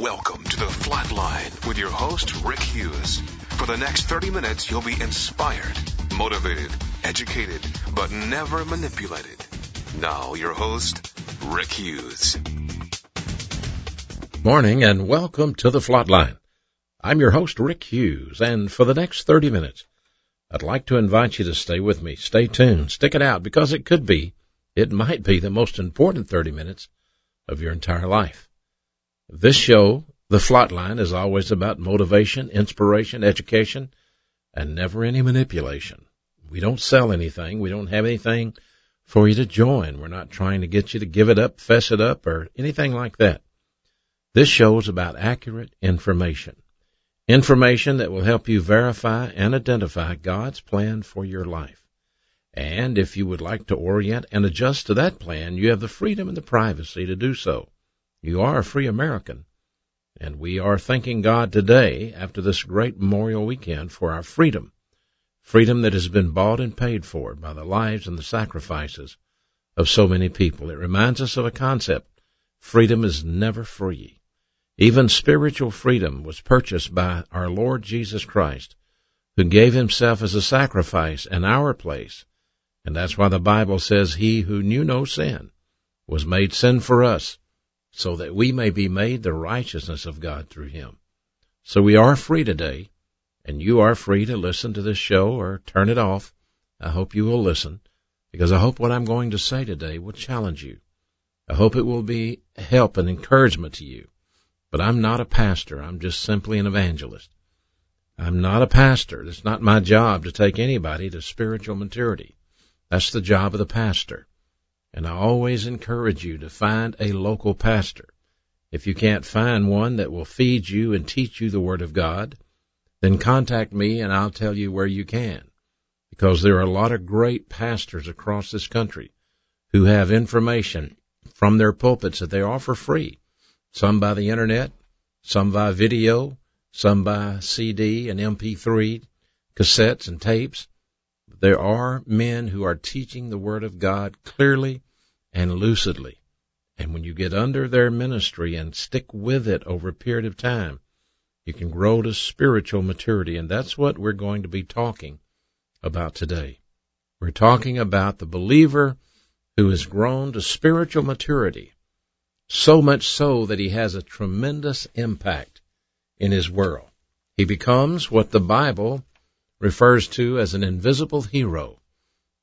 Welcome to The Flatline with your host, Rick Hughes. For the next 30 minutes, you'll be inspired, motivated, educated, but never manipulated. Now, your host, Rick Hughes. Morning and welcome to The Flatline. I'm your host, Rick Hughes, and for the next 30 minutes, I'd like to invite you to stay with me. Stay tuned. Stick it out, because it might be the most important 30 minutes of your entire life. This show, The Flatline, is always about motivation, inspiration, education, and never any manipulation. We don't sell anything. We don't have anything for you to join. We're not trying to get you to give it up, fess it up, or anything like that. This show is about accurate information. Information that will help you verify and identify God's plan for your life. And if you would like to orient and adjust to that plan, you have the freedom and the privacy to do so. You are a free American, and we are thanking God today after this great Memorial Weekend for our freedom, freedom that has been bought and paid for by the lives and the sacrifices of so many people. It reminds us of a concept: freedom is never free. Even spiritual freedom was purchased by our Lord Jesus Christ, who gave himself as a sacrifice in our place, and that's why the Bible says he who knew no sin was made sin for us, so that we may be made the righteousness of God through him. So we are free today, and you are free to listen to this show or turn it off. I hope you will listen, because I hope what I'm going to say today will challenge you. I hope it will be help and encouragement to you. But I'm not a pastor. I'm just simply an evangelist. I'm not a pastor. It's not my job to take anybody to spiritual maturity. That's the job of the pastor. And I always encourage you to find a local pastor. If you can't find one that will feed you and teach you the Word of God, then contact me and I'll tell you where you can. Because there are a lot of great pastors across this country who have information from their pulpits that they offer free. Some by the internet, some by video, some by CD and MP3, cassettes and tapes. There are men who are teaching the Word of God clearly and lucidly. And when you get under their ministry and stick with it over a period of time, you can grow to spiritual maturity. And that's what we're going to be talking about today. We're talking about the believer who has grown to spiritual maturity, so much so that he has a tremendous impact in his world. He becomes what the Bible refers to as an invisible hero.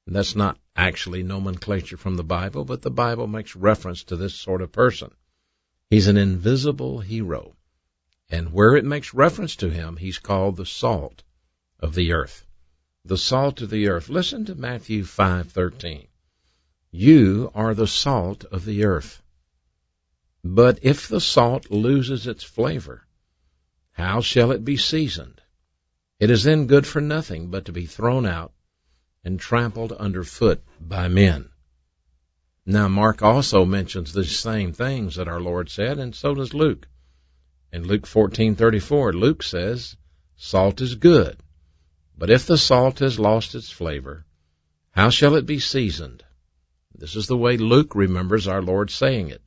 And that's not actually nomenclature from the Bible, but the Bible makes reference to this sort of person. He's an invisible hero. And where it makes reference to him, he's called the salt of the earth. The salt of the earth. Listen to Matthew 5:13. You are the salt of the earth. But if the salt loses its flavor, how shall it be seasoned? It is then good for nothing but to be thrown out and trampled underfoot by men. Now, Mark also mentions these same things that our Lord said, and so does Luke. In Luke 14:34, Luke says, salt is good, but if the salt has lost its flavor, how shall it be seasoned? This is the way Luke remembers our Lord saying it.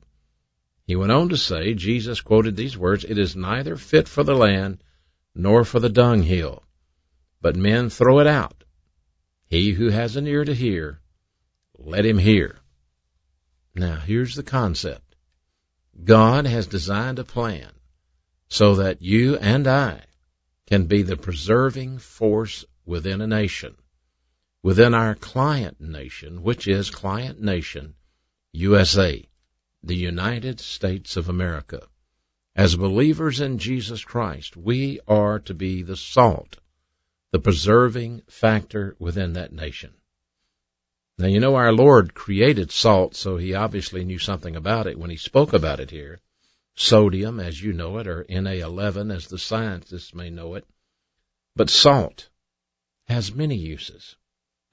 He went on to say, Jesus quoted these words, it is neither fit for the land nor for the dunghill, but men throw it out. He who has an ear to hear, let him hear. Now, here's the concept. God has designed a plan so that you and I can be the preserving force within a nation, within our client nation, which is client nation USA, the United States of America. As believers in Jesus Christ, we are to be the salt, the preserving factor within that nation. Now, you know, our Lord created salt, so he obviously knew something about it when he spoke about it here. Sodium, as you know it, or Na11, as the scientists may know it. But salt has many uses.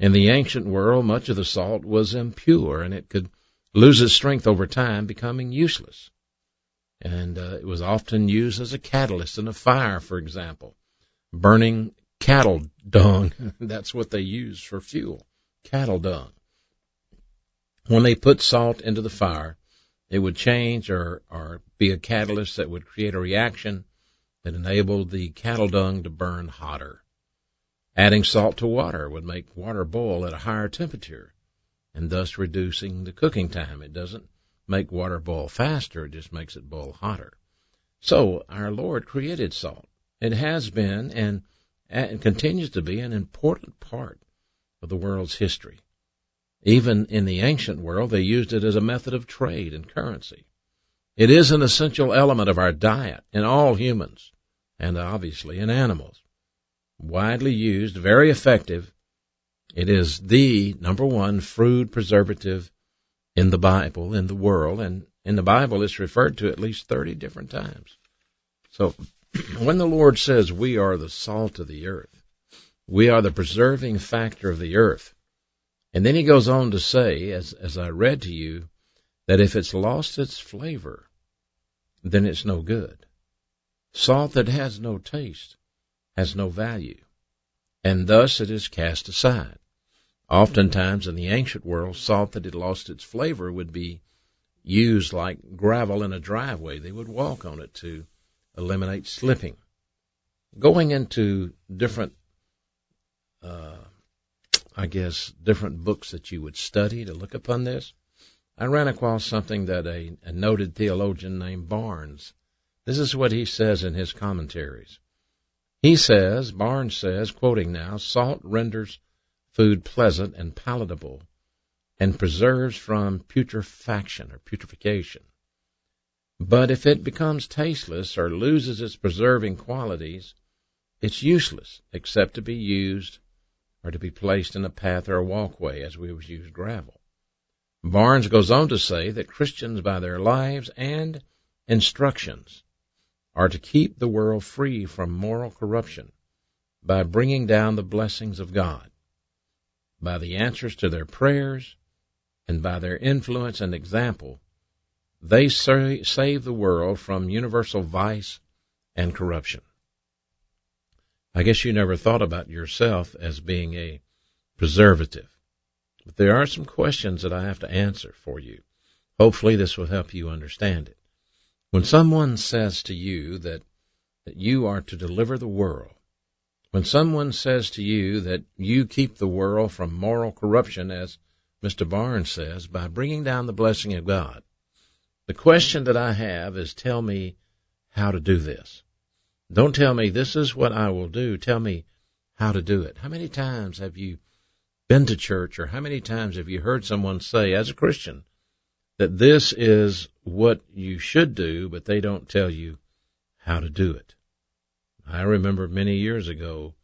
In the ancient world, much of the salt was impure, and it could lose its strength over time, becoming useless. And it was often used as a catalyst in a fire, for example. Burning cattle dung, that's what they used for fuel, cattle dung. When they put salt into the fire, it would change or be a catalyst that would create a reaction that enabled the cattle dung to burn hotter. Adding salt to water would make water boil at a higher temperature and thus reducing the cooking time. It doesn't make water boil faster, it just makes it boil hotter. So our Lord created salt. It has been and continues to be an important part of the world's history. Even in the ancient world, they used it as a method of trade and currency. It is an essential element of our diet in all humans and obviously in animals. Widely used, very effective, it is the number one food preservative in the Bible, in the world, and in the Bible it's referred to at least 30 different times. So when the Lord says we are the salt of the earth, we are the preserving factor of the earth, and then he goes on to say, as I read to you, that if it's lost its flavor, then it's no good. Salt that has no taste has no value, and thus it is cast aside. Oftentimes in the ancient world, salt that had lost its flavor would be used like gravel in a driveway. They would walk on it to eliminate slipping. Going into different different books that you would study to look upon this, I ran across something that a noted theologian named Barnes. This is what he says in his commentaries. He says, Barnes says, quoting now, salt renders food pleasant and palatable and preserves from putrefaction or putrefaction. But if it becomes tasteless or loses its preserving qualities, it's useless except to be used or to be placed in a path or a walkway as we would use gravel. Barnes goes on to say that Christians by their lives and instructions are to keep the world free from moral corruption by bringing down the blessings of God, by the answers to their prayers, and by their influence and example. They save the world from universal vice and corruption. I guess you never thought about yourself as being a preservative. But there are some questions that I have to answer for you. Hopefully this will help you understand it. When someone says to you that you are to deliver the world, when someone says to you that you keep the world from moral corruption, as Mr. Barnes says, by bringing down the blessing of God, the question that I have is, tell me how to do this. Don't tell me this is what I will do. Tell me how to do it. How many times have you been to church, or how many times have you heard someone say as a Christian that this is what you should do, but they don't tell you how to do it? I remember many years ago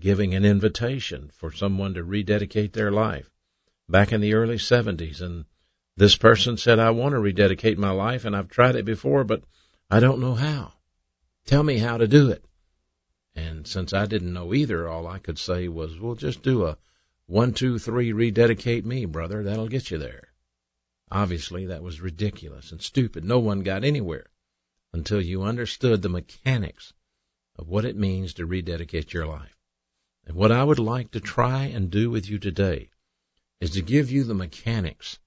giving an invitation for someone to rededicate their life back in the early 70s. And this person said, I want to rededicate my life, and I've tried it before, but I don't know how. Tell me how to do it. And since I didn't know either, all I could say was, well, just do a 1, 2, 3, rededicate me, brother. That'll get you there. Obviously, that was ridiculous and stupid. No one got anywhere until you understood the mechanics of what it means to rededicate your life. And what I would like to try and do with you today is to give you the mechanics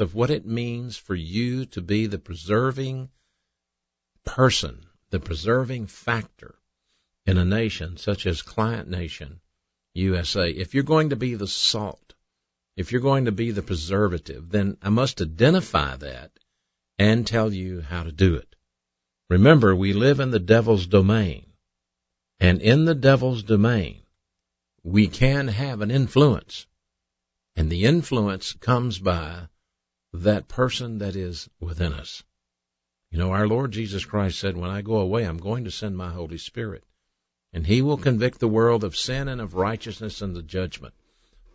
of what it means for you to be the preserving person, the preserving factor in a nation such as client nation, USA. If you're going to be the salt, if you're going to be the preservative, then I must identify that and tell you how to do it. Remember, we live in the devil's domain, and in the devil's domain, we can have an influence, and the influence comes by that person that is within us. You know, our Lord Jesus Christ said, when I go away, I'm going to send my Holy Spirit, and he will convict the world of sin and of righteousness and the judgment.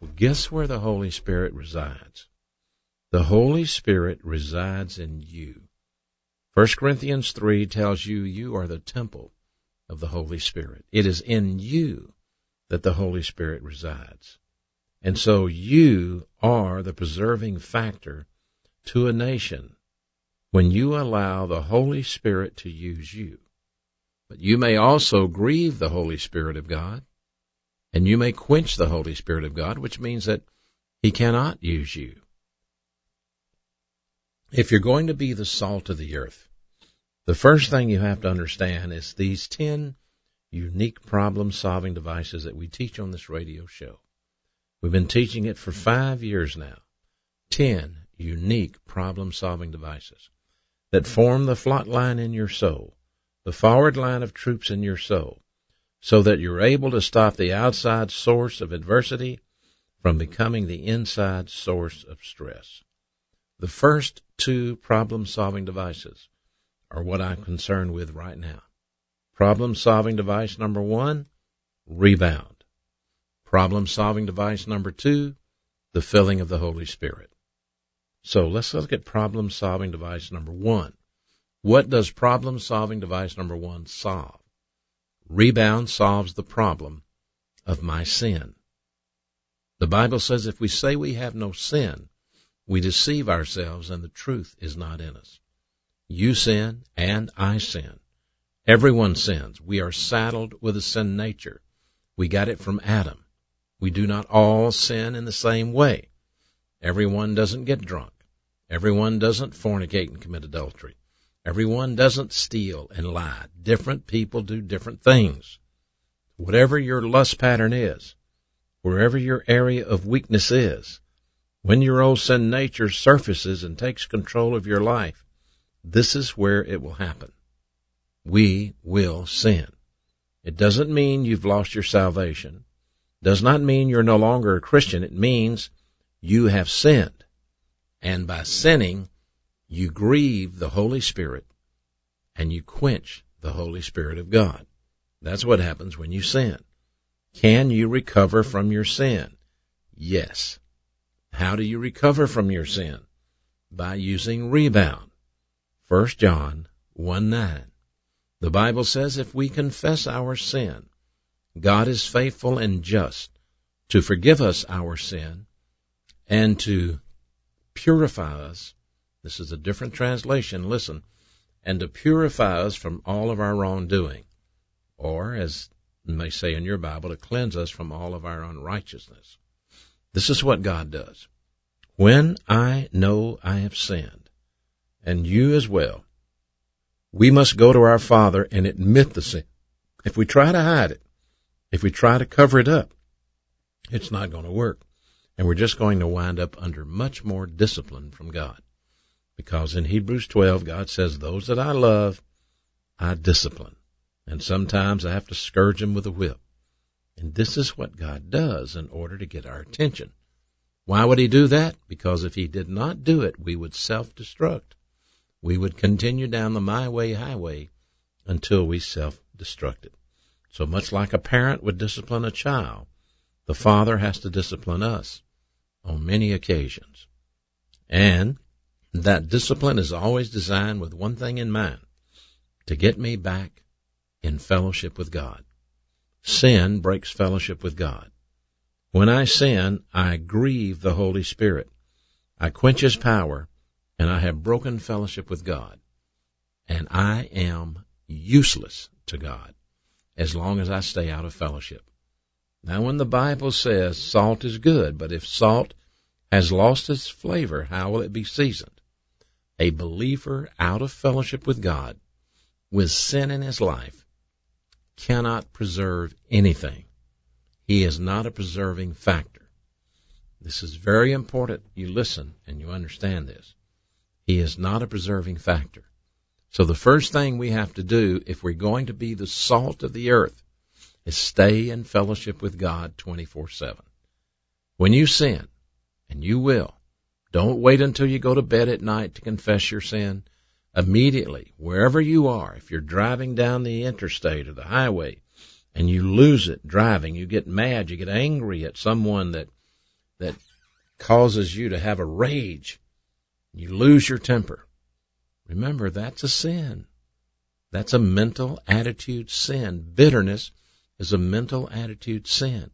Well, guess where the Holy Spirit resides? The Holy Spirit resides in you. First Corinthians 3 tells you, you are the temple of the Holy Spirit. It is in you that the Holy Spirit resides. And so you are the preserving factor to a nation when you allow the Holy Spirit to use you. But you may also grieve the Holy Spirit of God, and you may quench the Holy Spirit of God, which means that he cannot use you. if you're going to be the salt of the earth, the first thing you have to understand is these 10 unique problem-solving devices that we teach on this radio show. We've been teaching it for 5 years now. 10 unique problem-solving devices that form the flot line in your soul, the forward line of troops in your soul, so that you're able to stop the outside source of adversity from becoming the inside source of stress. The first 2 problem-solving devices are what I'm concerned with right now. Problem-solving device number 1, rebound. Problem-solving device number 2, the filling of the Holy Spirit. So let's look at problem-solving device number 1. What does problem-solving device number 1 solve? Rebound solves the problem of my sin. The Bible says if we say we have no sin, we deceive ourselves and the truth is not in us. You sin and I sin. Everyone sins. We are saddled with a sin nature. We got it from Adam. We do not all sin in the same way. Everyone doesn't get drunk. Everyone doesn't fornicate and commit adultery. Everyone doesn't steal and lie. Different people do different things. Whatever your lust pattern is, wherever your area of weakness is, when your old sin nature surfaces and takes control of your life, this is where it will happen. We will sin. It doesn't mean you've lost your salvation. Does not mean you're no longer a Christian. It means you have sinned, and by sinning, you grieve the Holy Spirit, and you quench the Holy Spirit of God. That's what happens when you sin. Can you recover from your sin? Yes. How do you recover from your sin? By using rebound. 1 John 1:9. The Bible says if we confess our sin, God is faithful and just to forgive us our sin and to purify us. This is a different translation, listen, and to purify us from all of our wrongdoing, or, as it may say in your Bible, to cleanse us from all of our unrighteousness. This is what God does. When I know I have sinned, and you as well, we must go to our Father and admit the sin. If we try to hide it, if we try to cover it up, it's not going to work. And we're just going to wind up under much more discipline from God. Because in Hebrews 12, God says, those that I love, I discipline. And sometimes I have to scourge them with a whip. And this is what God does in order to get our attention. Why would he do that? Because if he did not do it, we would self-destruct. We would continue down the my way highway until we self-destructed. So much like a parent would discipline a child, the Father has to discipline us on many occasions. And that discipline is always designed with one thing in mind, to get me back in fellowship with God. Sin breaks fellowship with God. When I sin, I grieve the Holy Spirit. I quench his power, and I have broken fellowship with God. And I am useless to God as long as I stay out of fellowship. Now, when the Bible says salt is good, but if salt has lost its flavor, how will it be seasoned? A believer out of fellowship with God, with sin in his life, cannot preserve anything. He is not a preserving factor. This is very important. You listen and you understand this. He is not a preserving factor. So the first thing we have to do if we're going to be the salt of the earth is stay in fellowship with God 24/7. When you sin, and you will, don't wait until you go to bed at night to confess your sin. Immediately, wherever you are, if you're driving down the interstate or the highway and you lose it driving, you get mad, you get angry at someone that causes you to have a rage, you lose your temper. Remember, that's a sin. That's a mental attitude sin. Bitterness is a mental attitude sin.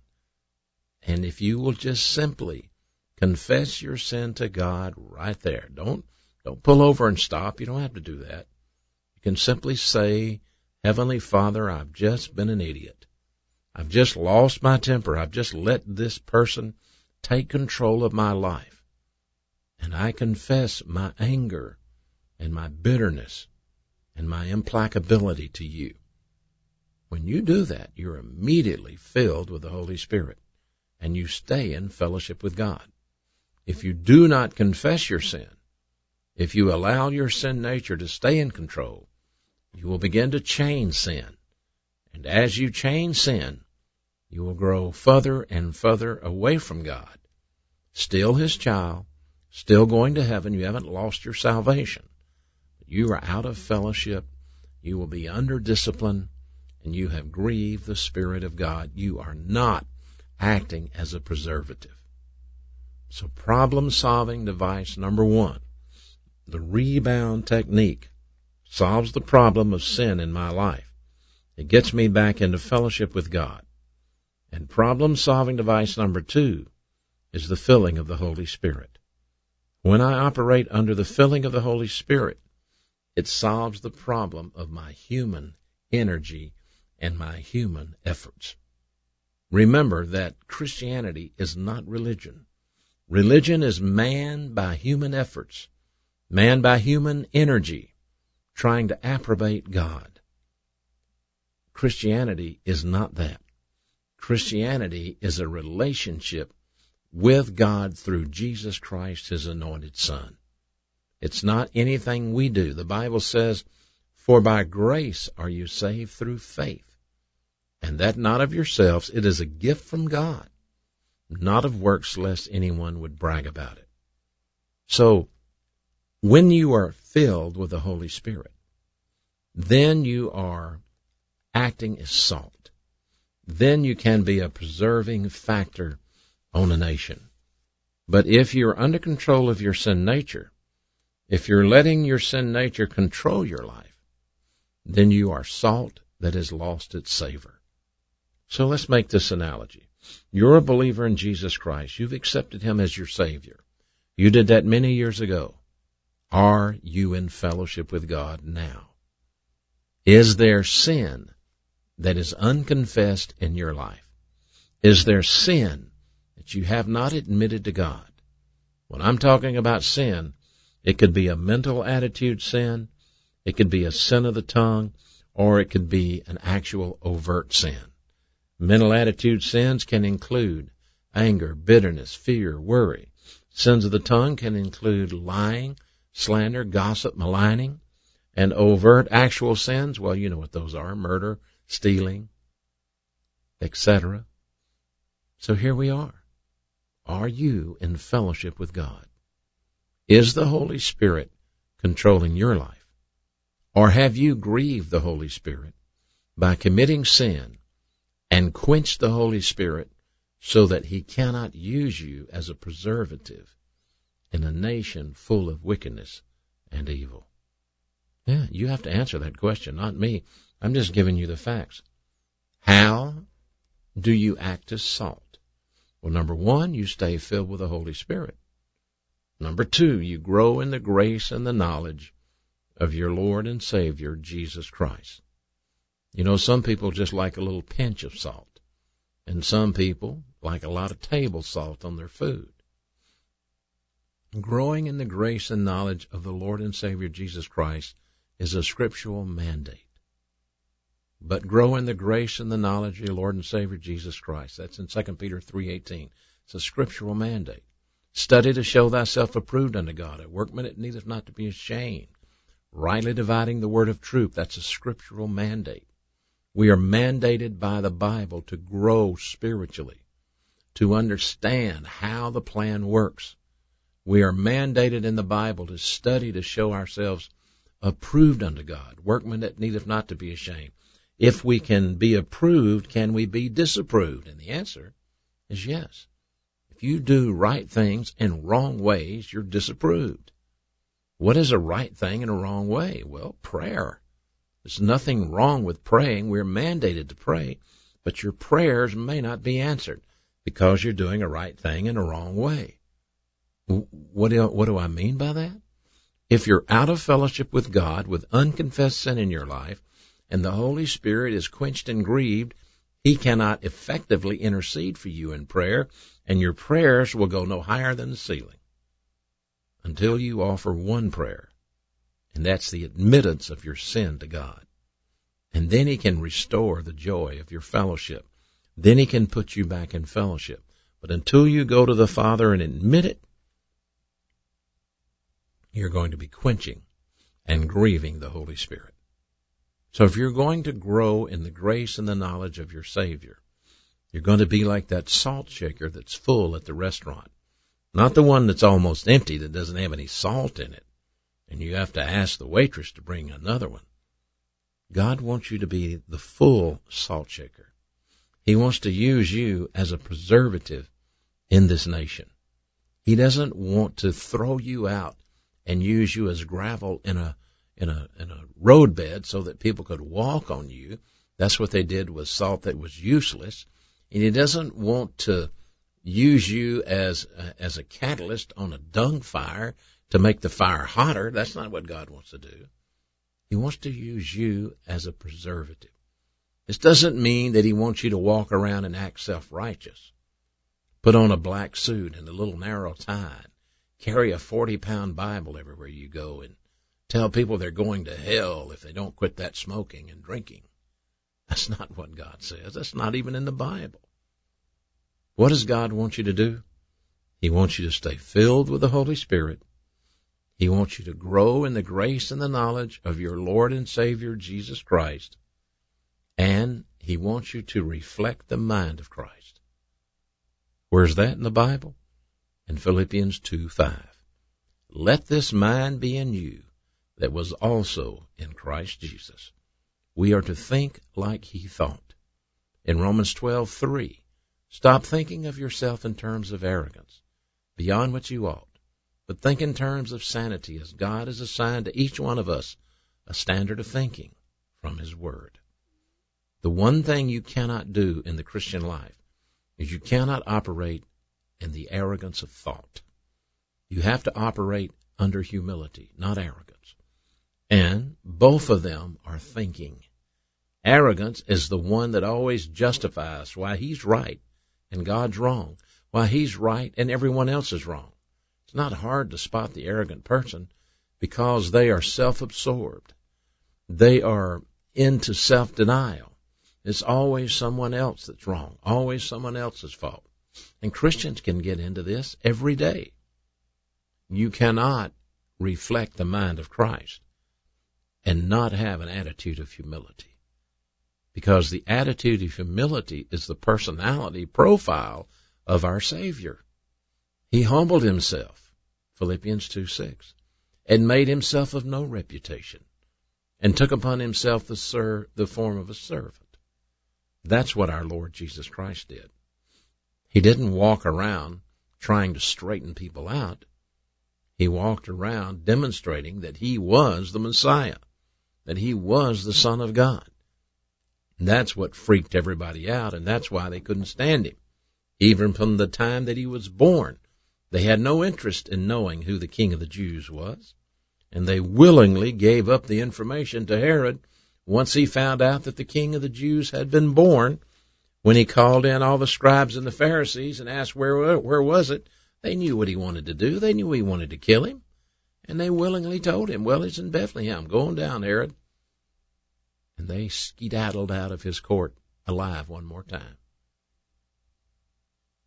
And if you will just simply confess your sin to God right there, don't pull over and stop. You don't have to do that. You can simply say, Heavenly Father, I've just been an idiot. I've just lost my temper. I've just let this person take control of my life. and I confess my anger and my bitterness and my implacability to you. When you do that, you're immediately filled with the Holy Spirit, and you stay in fellowship with God. If you do not confess your sin, if you allow your sin nature to stay in control, you will begin to chain sin. And as you chain sin, you will grow further and further away from God. Still his child, still going to heaven. You haven't lost your salvation. You are out of fellowship. You will be under discipline, and you have grieved the Spirit of God. You are not acting as a preservative. So problem-solving device number one, the rebound technique, solves the problem of sin in my life. It gets me back into fellowship with God. And problem-solving device number two is the filling of the Holy Spirit. When I operate under the filling of the Holy Spirit, it solves the problem of my human energy and my human efforts. Remember that Christianity is not religion. Religion is man by human efforts, man by human energy, trying to approbate God. Christianity is not that. Christianity is a relationship with God through Jesus Christ, his anointed Son. It's not anything we do. The Bible says, "For by grace are you saved through faith, and that not of yourselves. It is a gift from God, not of works, lest anyone would brag about it." So, when you are filled with the Holy Spirit, then you are acting as salt. Then you can be a preserving factor on a nation. But if you're under control of your sin nature, if you're letting your sin nature control your life, then you are salt that has lost its savor. So let's make this analogy. You're a believer in Jesus Christ. You've accepted him as your Savior. You did that many years ago. Are you in fellowship with God now? Is there sin that is unconfessed in your life? Is there sin that you have not admitted to God? When I'm talking about sin, it could be a mental attitude sin, it could be a sin of the tongue, or it could be an actual overt sin. Mental attitude sins can include anger, bitterness, fear, worry. Sins of the tongue can include lying, slander, gossip, maligning, and overt actual sins. Well, you know what those are: murder, stealing, etc. So here we are. Are you in fellowship with God? Is the Holy Spirit controlling your life? Or have you grieved the Holy Spirit by committing sin and quenched the Holy Spirit so that he cannot use you as a preservative in a nation full of wickedness and evil? Yeah, you have to answer that question, not me. I'm just giving you the facts. How do you act as salt? Well, number one, you stay filled with the Holy Spirit. Number two, you grow in the grace and the knowledge of your Lord and Savior, Jesus Christ. You know, some people just like a little pinch of salt, and some people like a lot of table salt on their food. Growing in the grace and knowledge of the Lord and Savior, Jesus Christ, is a scriptural mandate. But grow in the grace and the knowledge of your Lord and Savior, Jesus Christ. That's in 2 Peter 3:18. It's a scriptural mandate. Study to show thyself approved unto God, a workman that needeth not to be ashamed, rightly dividing the word of truth. That's a scriptural mandate. We are mandated by the Bible to grow spiritually, to understand how the plan works. We are mandated in the Bible to study to show ourselves approved unto God, workmen that needeth not to be ashamed. If we can be approved, can we be disapproved? And the answer is yes. If you do right things in wrong ways, you're disapproved. What is a right thing and a wrong way? Well, prayer. There's nothing wrong with praying. We're mandated to pray, but your prayers may not be answered because you're doing a right thing in a wrong way. What do I mean by that? If you're out of fellowship with God, with unconfessed sin in your life, and the Holy Spirit is quenched and grieved, he cannot effectively intercede for you in prayer, and your prayers will go no higher than the ceiling. until you offer one prayer, and that's the admittance of your sin to God. And then he can restore the joy of your fellowship. Then he can put you back in fellowship. But until you go to the Father and admit it, you're going to be quenching and grieving the Holy Spirit. So if you're going to grow in the grace and the knowledge of your Savior, you're going to be like that salt shaker that's full at the restaurant. Not the one that's almost empty that doesn't have any salt in it, and you have to ask the waitress to bring another one. God wants you to be the full salt shaker. He wants to use you as a preservative in this nation. He doesn't want to throw you out and use you as gravel in a roadbed so that people could walk on you. That's what they did with salt that was useless. And he doesn't want to use you as a catalyst on a dung fire to make the fire hotter. That's not what God wants to do. He wants to use you as a preservative. This doesn't mean that he wants you to walk around and act self-righteous, put on a black suit and a little narrow tie, carry a 40-pound Bible everywhere you go, and tell people they're going to hell if they don't quit that smoking and drinking. That's not what God says. That's not even in the Bible. What does God want you to do? He wants you to stay filled with the Holy Spirit. He wants you to grow in the grace and the knowledge of your Lord and Savior, Jesus Christ. And he wants you to reflect the mind of Christ. Where's that in the Bible? In Philippians 2:5. Let this mind be in you that was also in Christ Jesus. We are to think like he thought. In Romans 12:3, stop thinking of yourself in terms of arrogance, beyond what you ought, but think in terms of sanity, as God has assigned to each one of us a standard of thinking from his word. The one thing you cannot do in the Christian life is you cannot operate in the arrogance of thought. You have to operate under humility, not arrogance. And both of them are thinking. Arrogance is the one that always justifies why he's right and God's wrong, why he's right and everyone else is wrong. It's not hard to spot the arrogant person because they are self-absorbed. They are into self-denial. It's always someone else that's wrong, always someone else's fault. And Christians can get into this every day. You cannot reflect the mind of Christ and not have an attitude of humility, because the attitude of humility is the personality profile of our Savior. He humbled himself, Philippians 2:6, and made himself of no reputation, and took upon himself the form of a servant. That's what our Lord Jesus Christ did. He didn't walk around trying to straighten people out. He walked around demonstrating that he was the Messiah, that he was the Son of God. And that's what freaked everybody out, and that's why they couldn't stand him. Even from the time that he was born, they had no interest in knowing who the King of the Jews was, and they willingly gave up the information to Herod once he found out that the King of the Jews had been born. When he called in all the scribes and the Pharisees and asked where was it, they knew what he wanted to do. They knew he wanted to kill him, and they willingly told him, well, it's in Bethlehem. Go on down, Herod. And they skedaddled out of his court alive one more time.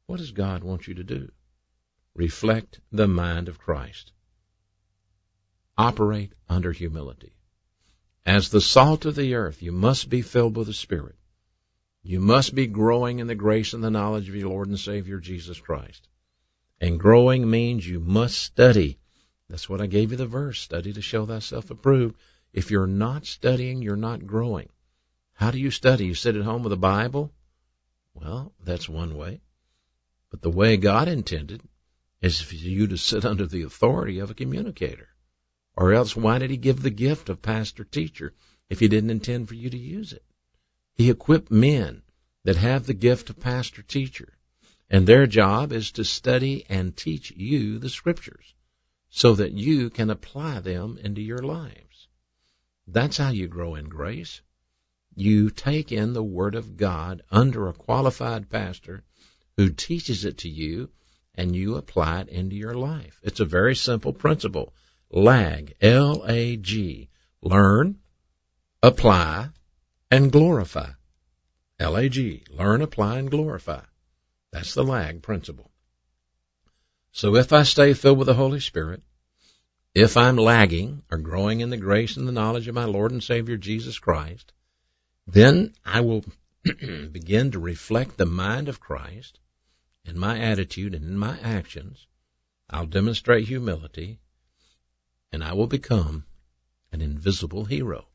What does God want you to do? Reflect the mind of Christ. Operate under humility. As the salt of the earth, you must be filled with the Spirit. You must be growing in the grace and the knowledge of your Lord and Savior, Jesus Christ. And growing means you must study. That's what I gave you the verse, study to show thyself approved. If you're not studying, you're not growing. How do you study? You sit at home with a Bible? Well, that's one way. But the way God intended is for you to sit under the authority of a communicator. Or else, why did he give the gift of pastor-teacher if he didn't intend for you to use it? He equipped men that have the gift of pastor-teacher, and their job is to study and teach you the Scriptures so that you can apply them into your lives. That's how you grow in grace. You take in the Word of God under a qualified pastor who teaches it to you and you apply it into your life. It's a very simple principle. LAG, L-A-G, learn, apply, and glorify. L-A-G, learn, apply, and glorify. That's the LAG principle. So if I stay filled with the Holy Spirit, if I'm lagging or growing in the grace and the knowledge of my Lord and Savior Jesus Christ, then I will begin to reflect the mind of Christ in my attitude and in my actions. I'll demonstrate humility, and I will become an invisible hero.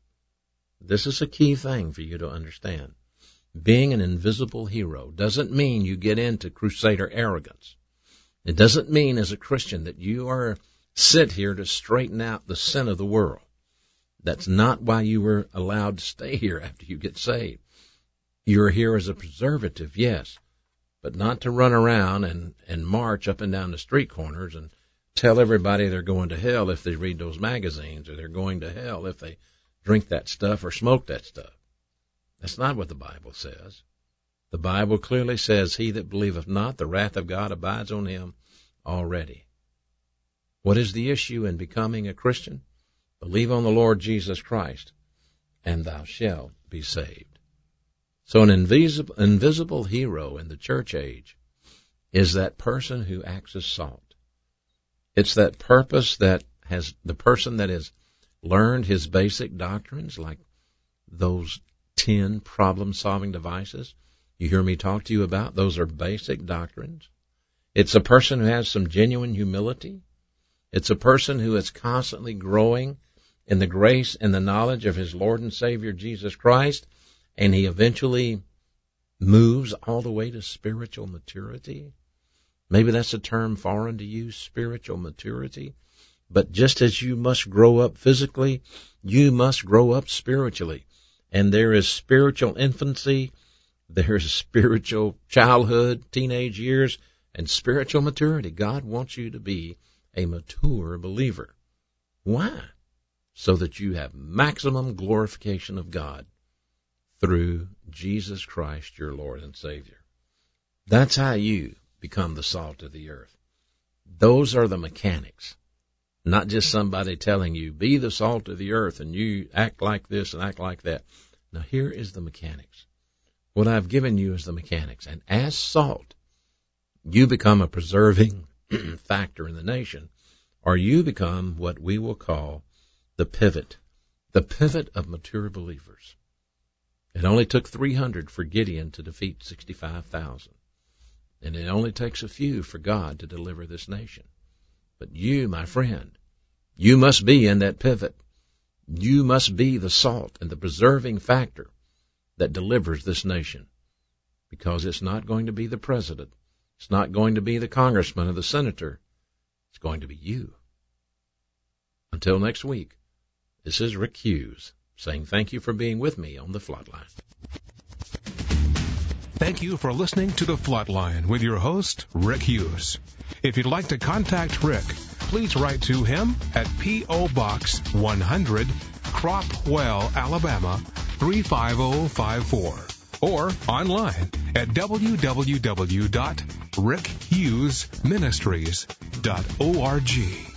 This is a key thing for you to understand. Being an invisible hero doesn't mean you get into crusader arrogance. It doesn't mean as a Christian that you are sit here to straighten out the sin of the world. That's not why you were allowed to stay here after you get saved. You're here as a preservative, yes, but not to run around and march up and down the street corners and tell everybody they're going to hell if they read those magazines, or they're going to hell if they drink that stuff or smoke that stuff. That's not what the Bible says. The Bible clearly says, "He that believeth not, the wrath of God abides on him already." What is the issue in becoming a Christian? Believe on the Lord Jesus Christ, and thou shalt be saved. So an invisible hero in the church age is that person who acts as salt. It's that purpose that has the person that has learned his basic doctrines, like those 10 problem-solving devices you hear me talk to you about. Those are basic doctrines. It's a person who has some genuine humility. It's a person who is constantly growing in the grace and the knowledge of his Lord and Savior, Jesus Christ, and he eventually moves all the way to spiritual maturity. Maybe that's a term foreign to you, spiritual maturity. But just as you must grow up physically, you must grow up spiritually. And there is spiritual infancy, there is spiritual childhood, teenage years, and spiritual maturity. God wants you to be a mature believer. Why? So that you have maximum glorification of God through Jesus Christ, your Lord and Savior. That's how you become the salt of the earth. Those are the mechanics, not just somebody telling you, be the salt of the earth, and you act like this and act like that. Now, here is the mechanics. What I've given you is the mechanics. And as salt, you become a preserving factor in the nation, or you become what we will call the pivot of mature believers. It only took 300 for Gideon to defeat 65,000, and it only takes a few for God to deliver this nation. But you, my friend, you must be in that pivot. You must be the salt and the preserving factor that delivers this nation, because it's not going to be the president. It's not going to be the congressman or the senator. It's going to be you. Until next week, this is Rick Hughes saying thank you for being with me on The Floodline. Thank you for listening to The Floodline with your host, Rick Hughes. If you'd like to contact Rick, please write to him at P.O. Box 100, Cropwell, Alabama, 35054. Or online at www.rickhughesministries.org.